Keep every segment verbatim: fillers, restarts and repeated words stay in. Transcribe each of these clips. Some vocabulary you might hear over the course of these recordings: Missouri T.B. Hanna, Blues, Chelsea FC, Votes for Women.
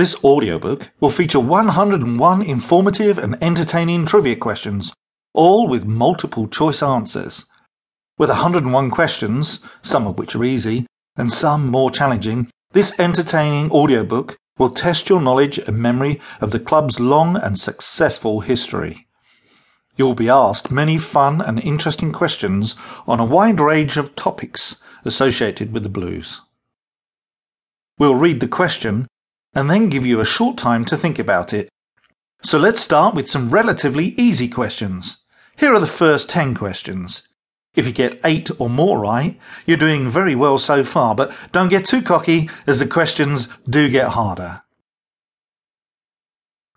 This audiobook will feature one hundred and one informative and entertaining trivia questions, all with multiple choice answers. With one hundred and one questions, some of which are easy and some more challenging, this entertaining audiobook will test your knowledge and memory of the club's long and successful history. You will be asked many fun and interesting questions on a wide range of topics associated with the Blues. We'll read the question and then give you a short time to think about it. So let's start with some relatively easy questions. Here are the first ten questions. If you get eight or more right, you're doing very well so far, but don't get too cocky as the questions do get harder.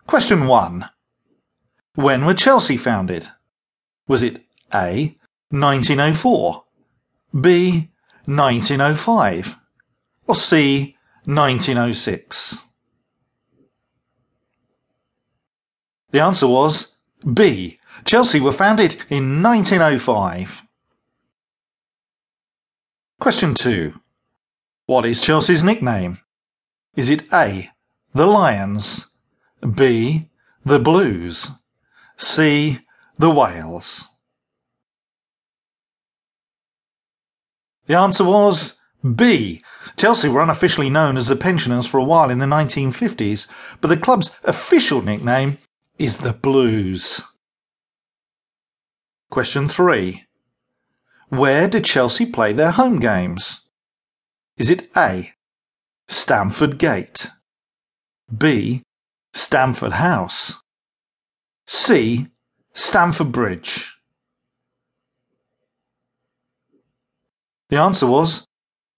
Question one. When were Chelsea founded? Was it A. nineteen oh four, B. nineteen oh five, or C. nineteen oh six. The answer was B. Chelsea were founded in nineteen oh five. Question two. What is Chelsea's nickname? Is it A. the Lions, B. the Blues, C. the Whales? The answer was B. Chelsea were unofficially known as the Pensioners for a while in the nineteen fifties, but the club's official nickname is the Blues. Question three. Where did Chelsea play their home games? Is it A. Stamford Gate, B. Stamford House, C. Stamford Bridge? The answer was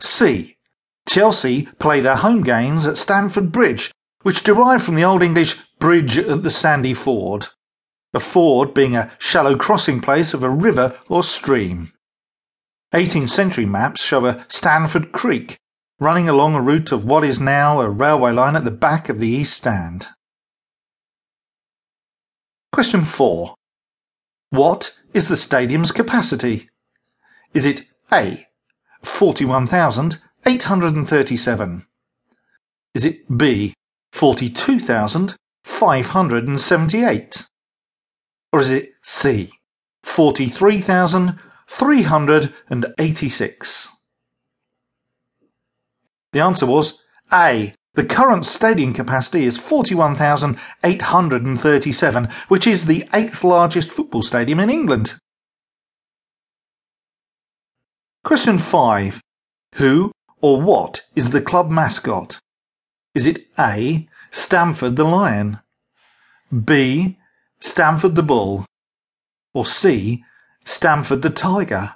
C. Chelsea play their home games at Stamford Bridge, which derived from the Old English bridge at the sandy ford, a ford being a shallow crossing place of a river or stream. eighteenth century maps show a Stamford Creek running along a route of what is now a railway line at the back of the East Stand. Question four. What is the stadium's capacity? Is it A. forty-one thousand eight hundred thirty-seven? Is it B. forty-two thousand five hundred seventy-eight? Or is it C. forty-three thousand three hundred eighty-six? The answer was A. The current stadium capacity is forty-one thousand eight hundred thirty-seven, which is the eighth largest football stadium in England. Question five. Who or what is the club mascot? Is it A. Stamford the Lion, B. Stamford the Bull, or C. Stamford the Tiger?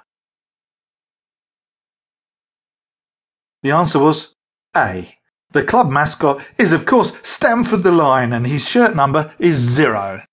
The answer was A. The club mascot is, of course, Stamford the Lion, and his shirt number is zero.